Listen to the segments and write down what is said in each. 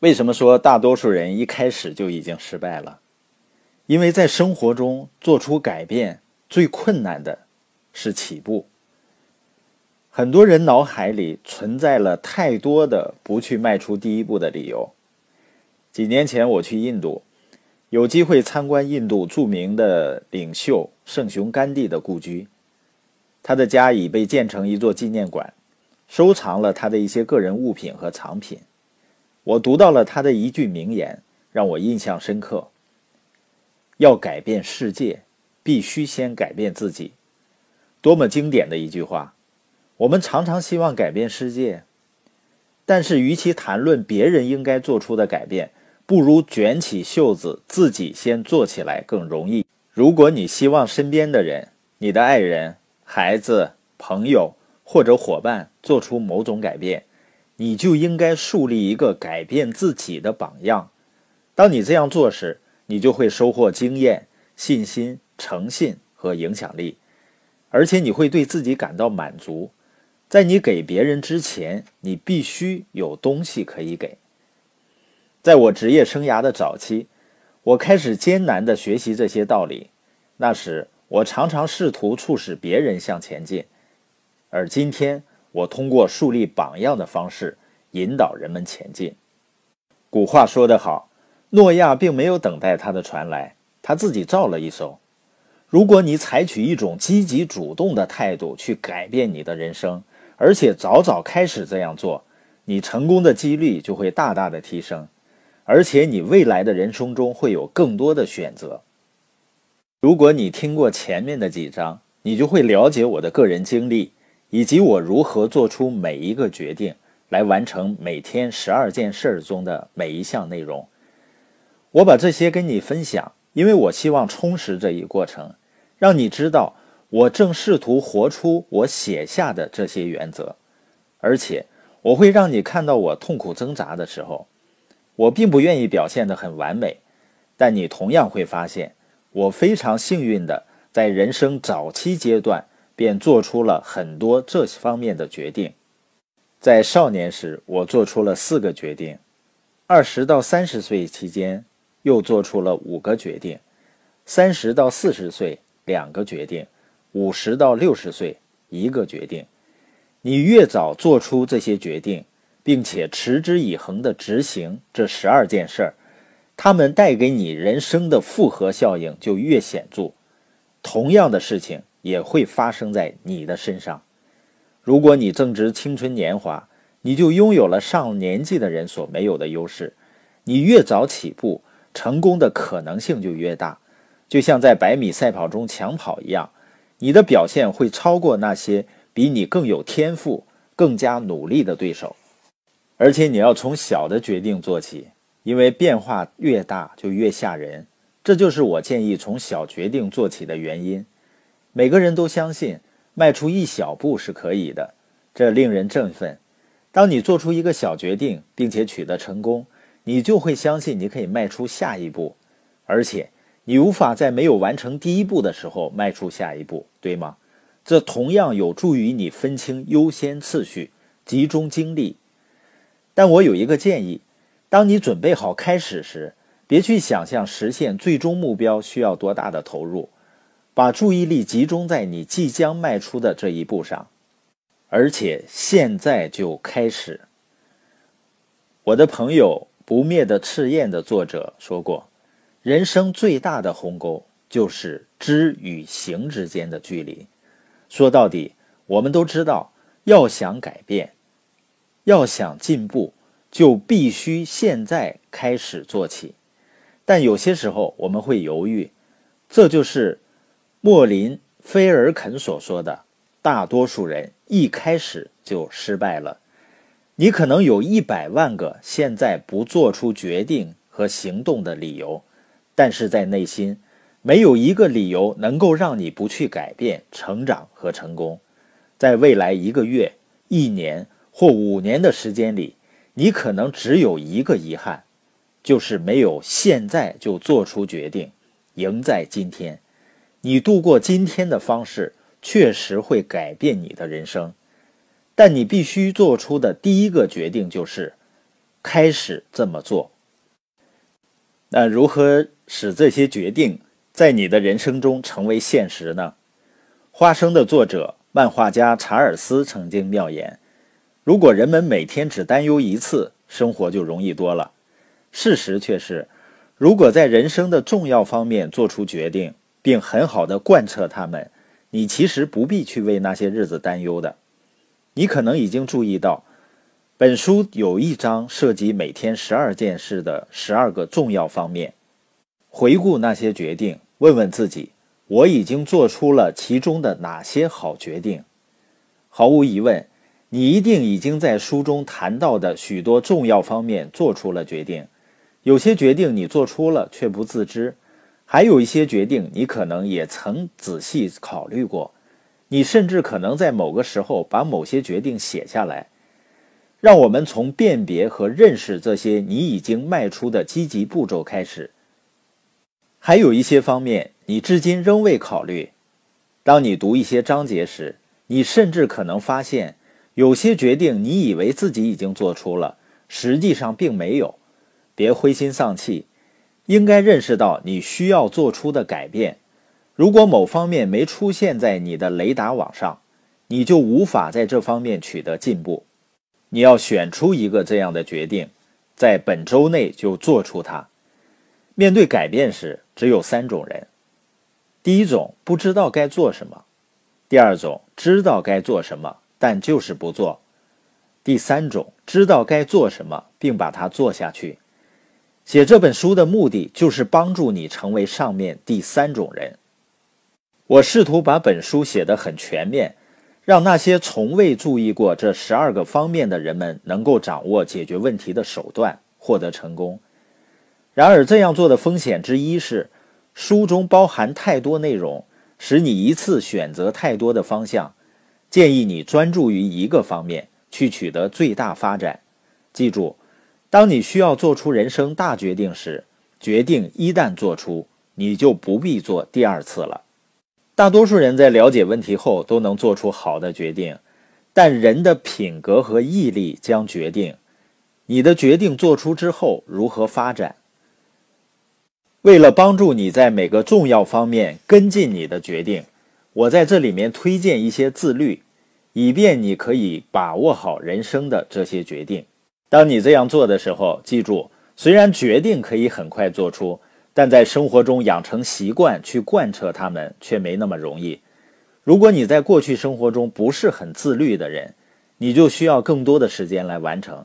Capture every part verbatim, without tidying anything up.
为什么说大多数人一开始就已经失败了？因为在生活中做出改变最困难的是起步。很多人脑海里存在了太多的不去迈出第一步的理由。几年前我去印度，有机会参观印度著名的领袖圣雄甘地的故居，他的家已被建成一座纪念馆，收藏了他的一些个人物品和藏品。我读到了他的一句名言，让我印象深刻。要改变世界，必须先改变自己。多么经典的一句话！我们常常希望改变世界，但是与其谈论别人应该做出的改变，不如卷起袖子，自己先做起来更容易。如果你希望身边的人，你的爱人、孩子、朋友或者伙伴做出某种改变，你就应该树立一个改变自己的榜样。当你这样做时，你就会收获经验、信心、诚信和影响力，而且你会对自己感到满足。在你给别人之前，你必须有东西可以给。在我职业生涯的早期，我开始艰难地学习这些道理。那时，我常常试图促使别人向前进，而今天我通过树立榜样的方式引导人们前进。古话说得好，诺亚并没有等待他的船来，他自己造了一艘。如果你采取一种积极主动的态度去改变你的人生，而且早早开始这样做，你成功的几率就会大大的提升，而且你未来的人生中会有更多的选择。如果你听过前面的几章，你就会了解我的个人经历，以及我如何做出每一个决定来完成每天十二件事中的每一项内容。我把这些跟你分享，因为我希望充实这一过程，让你知道我正试图活出我写下的这些原则，而且我会让你看到我痛苦挣扎的时候。我并不愿意表现得很完美，但你同样会发现我非常幸运的在人生早期阶段便做出了很多这方面的决定。在少年时，我做出了四个决定；二十到三十岁期间，又做出了五个决定；三十到四十岁，两个决定；五十到六十岁，一个决定。你越早做出这些决定，并且持之以恒地执行这十二件事儿，它们带给你人生的复合效应就越显著。同样的事情也会发生在你的身上。如果你正值青春年华，你就拥有了上年纪的人所没有的优势。你越早起步，成功的可能性就越大。就像在百米赛跑中抢跑一样，你的表现会超过那些比你更有天赋、更加努力的对手。而且你要从小的决定做起，因为变化越大就越吓人。这就是我建议从小决定做起的原因。每个人都相信迈出一小步是可以的，这令人振奋。当你做出一个小决定并且取得成功，你就会相信你可以迈出下一步，而且你无法在没有完成第一步的时候迈出下一步，对吗？这同样有助于你分清优先次序，集中精力。但我有一个建议，当你准备好开始时，别去想象实现最终目标需要多大的投入，把注意力集中在你即将迈出的这一步上，而且现在就开始。我的朋友不灭的赤焰的作者说过，人生最大的鸿沟就是知与行之间的距离。说到底，我们都知道，要想改变，要想进步，就必须现在开始做起。但有些时候我们会犹豫，这就是莫林菲尔肯所说的，大多数人一开始就失败了。你可能有一百万个现在不做出决定和行动的理由，但是在内心，没有一个理由能够让你不去改变、成长和成功。在未来一个月、一年或五年的时间里，你可能只有一个遗憾，就是没有现在就做出决定，赢在今天。你度过今天的方式确实会改变你的人生，但你必须做出的第一个决定就是开始这么做。那如何使这些决定在你的人生中成为现实呢？花生的作者漫画家查尔斯曾经妙言，如果人们每天只担忧一次，生活就容易多了。事实却是，如果在人生的重要方面做出决定，并很好地贯彻它们，你其实不必去为那些日子担忧的。你可能已经注意到，本书有一章涉及每天十二件事的十二个重要方面。回顾那些决定，问问自己，我已经做出了其中的哪些好决定？毫无疑问，你一定已经在书中谈到的许多重要方面做出了决定。有些决定你做出了却不自知，还有一些决定你可能也曾仔细考虑过，你甚至可能在某个时候把某些决定写下来。让我们从辨别和认识这些你已经迈出的积极步骤开始。还有一些方面你至今仍未考虑。当你读一些章节时，你甚至可能发现有些决定你以为自己已经做出了，实际上并没有。别灰心丧气，应该认识到你需要做出的改变。如果某方面没出现在你的雷达网上，你就无法在这方面取得进步。你要选出一个这样的决定，在本周内就做出它。面对改变时，只有三种人。第一种，不知道该做什么；第二种，知道该做什么，但就是不做；第三种，知道该做什么，并把它做下去。写这本书的目的就是帮助你成为上面第三种人。我试图把本书写得很全面，让那些从未注意过这十二个方面的人们能够掌握解决问题的手段，获得成功。然而这样做的风险之一是，书中包含太多内容，使你一次选择太多的方向。建议你专注于一个方面，去取得最大发展。记住，当你需要做出人生大决定时，决定一旦做出，你就不必做第二次了。大多数人在了解问题后都能做出好的决定，但人的品格和毅力将决定你的决定做出之后如何发展。为了帮助你在每个重要方面跟进你的决定，我在这里面推荐一些自律，以便你可以把握好人生的这些决定。当你这样做的时候，记住，虽然决定可以很快做出，但在生活中养成习惯去贯彻它们却没那么容易。如果你在过去生活中不是很自律的人，你就需要更多的时间来完成。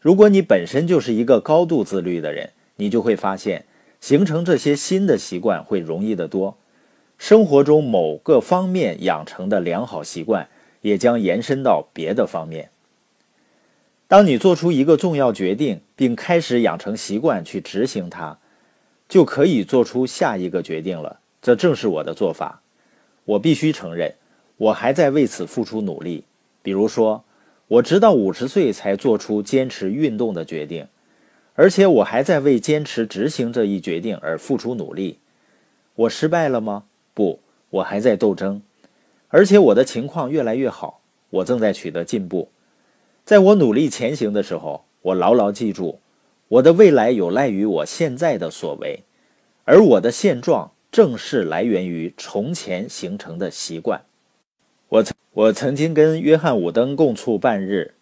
如果你本身就是一个高度自律的人，你就会发现形成这些新的习惯会容易得多。生活中某个方面养成的良好习惯也将延伸到别的方面。当你做出一个重要决定，并开始养成习惯去执行它，就可以做出下一个决定了。这正是我的做法。我必须承认，我还在为此付出努力。比如说，我直到五十岁才做出坚持运动的决定，而且我还在为坚持执行这一决定而付出努力。我失败了吗？不，我还在斗争，而且我的情况越来越好，我正在取得进步。在我努力前行的时候，我牢牢记住，我的未来有赖于我现在的所为，而我的现状正是来源于从前形成的习惯。我曾我曾经跟约翰·伍登共处半日。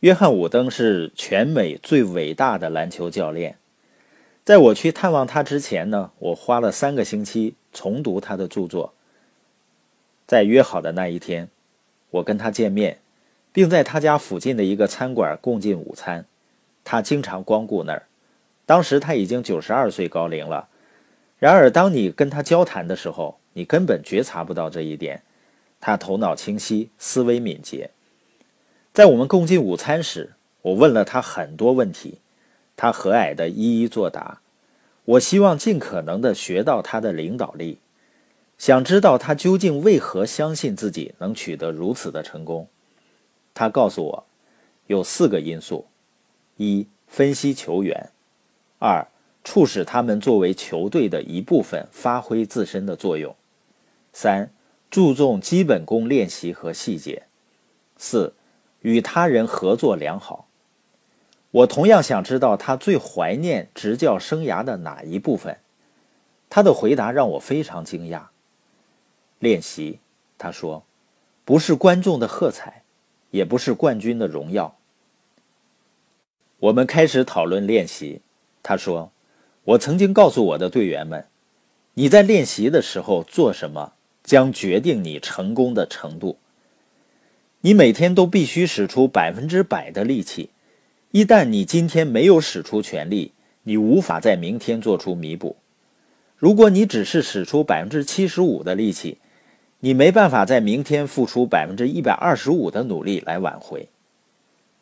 约翰·伍登是全美最伟大的篮球教练。在我去探望他之前呢，我花了三个星期重读他的著作。在约好的那一天，我跟他见面，并在他家附近的一个餐馆共进午餐。他经常光顾那儿，当时他已经九十二岁高龄了。然而当你跟他交谈的时候，你根本觉察不到这一点。他头脑清晰，思维敏捷。在我们共进午餐时，我问了他很多问题，他和蔼地一一作答。我希望尽可能地学到他的领导力，想知道他究竟为何相信自己能取得如此的成功。他告诉我，有四个因素：一、分析球员；二、促使他们作为球队的一部分发挥自身的作用；三、注重基本功练习和细节；四、与他人合作良好。我同样想知道他最怀念执教生涯的哪一部分。他的回答让我非常惊讶。练习，他说，不是观众的喝彩，也不是冠军的荣耀。我们开始讨论练习。他说，我曾经告诉我的队员们，你在练习的时候做什么将决定你成功的程度。你每天都必须使出百分之百的力气，一旦你今天没有使出全力，你无法在明天做出弥补。如果你只是使出百分之七十五的力气，你没办法在明天付出百分之一百二十五的努力来挽回。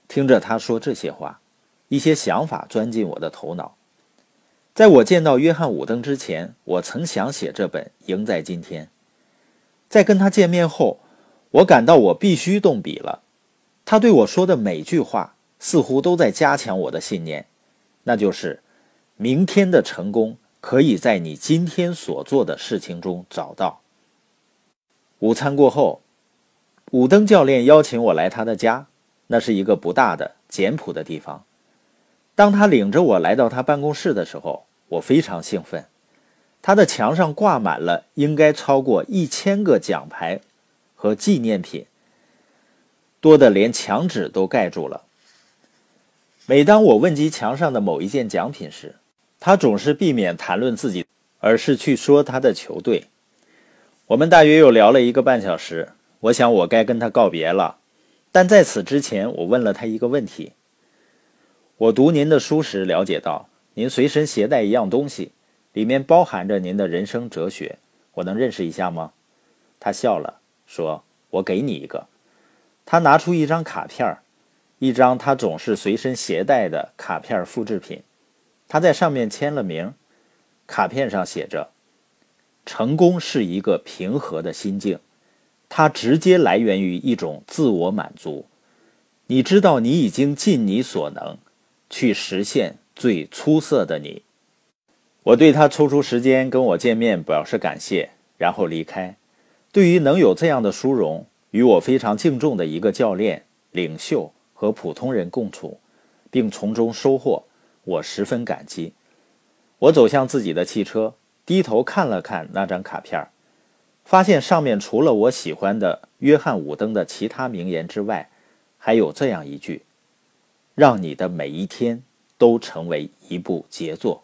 听着他说这些话，一些想法钻进我的头脑。在我见到约翰·伍登之前，我曾想写这本《赢在今天》。在跟他见面后，我感到我必须动笔了。他对我说的每句话似乎都在加强我的信念，那就是明天的成功可以在你今天所做的事情中找到。午餐过后，伍登教练邀请我来他的家，那是一个不大的简朴的地方。当他领着我来到他办公室的时候，我非常兴奋。他的墙上挂满了应该超过一千个奖牌和纪念品，多得连墙纸都盖住了。每当我问及墙上的某一件奖品时，他总是避免谈论自己，而是去说他的球队。我们大约又聊了一个半小时，我想我该跟他告别了。但在此之前，我问了他一个问题。我读您的书时了解到，您随身携带一样东西，里面包含着您的人生哲学，我能认识一下吗？他笑了，说，我给你一个。他拿出一张卡片，一张他总是随身携带的卡片复制品。他在上面签了名，卡片上写着，成功是一个平和的心境，它直接来源于一种自我满足。你知道你已经尽你所能，去实现最出色的你。我对他抽出时间跟我见面表示感谢，然后离开。对于能有这样的殊荣，与我非常敬重的一个教练、领袖和普通人共处，并从中收获，我十分感激。我走向自己的汽车，低头看了看那张卡片，发现上面除了我喜欢的约翰·伍登的其他名言之外，还有这样一句，让你的每一天都成为一部杰作。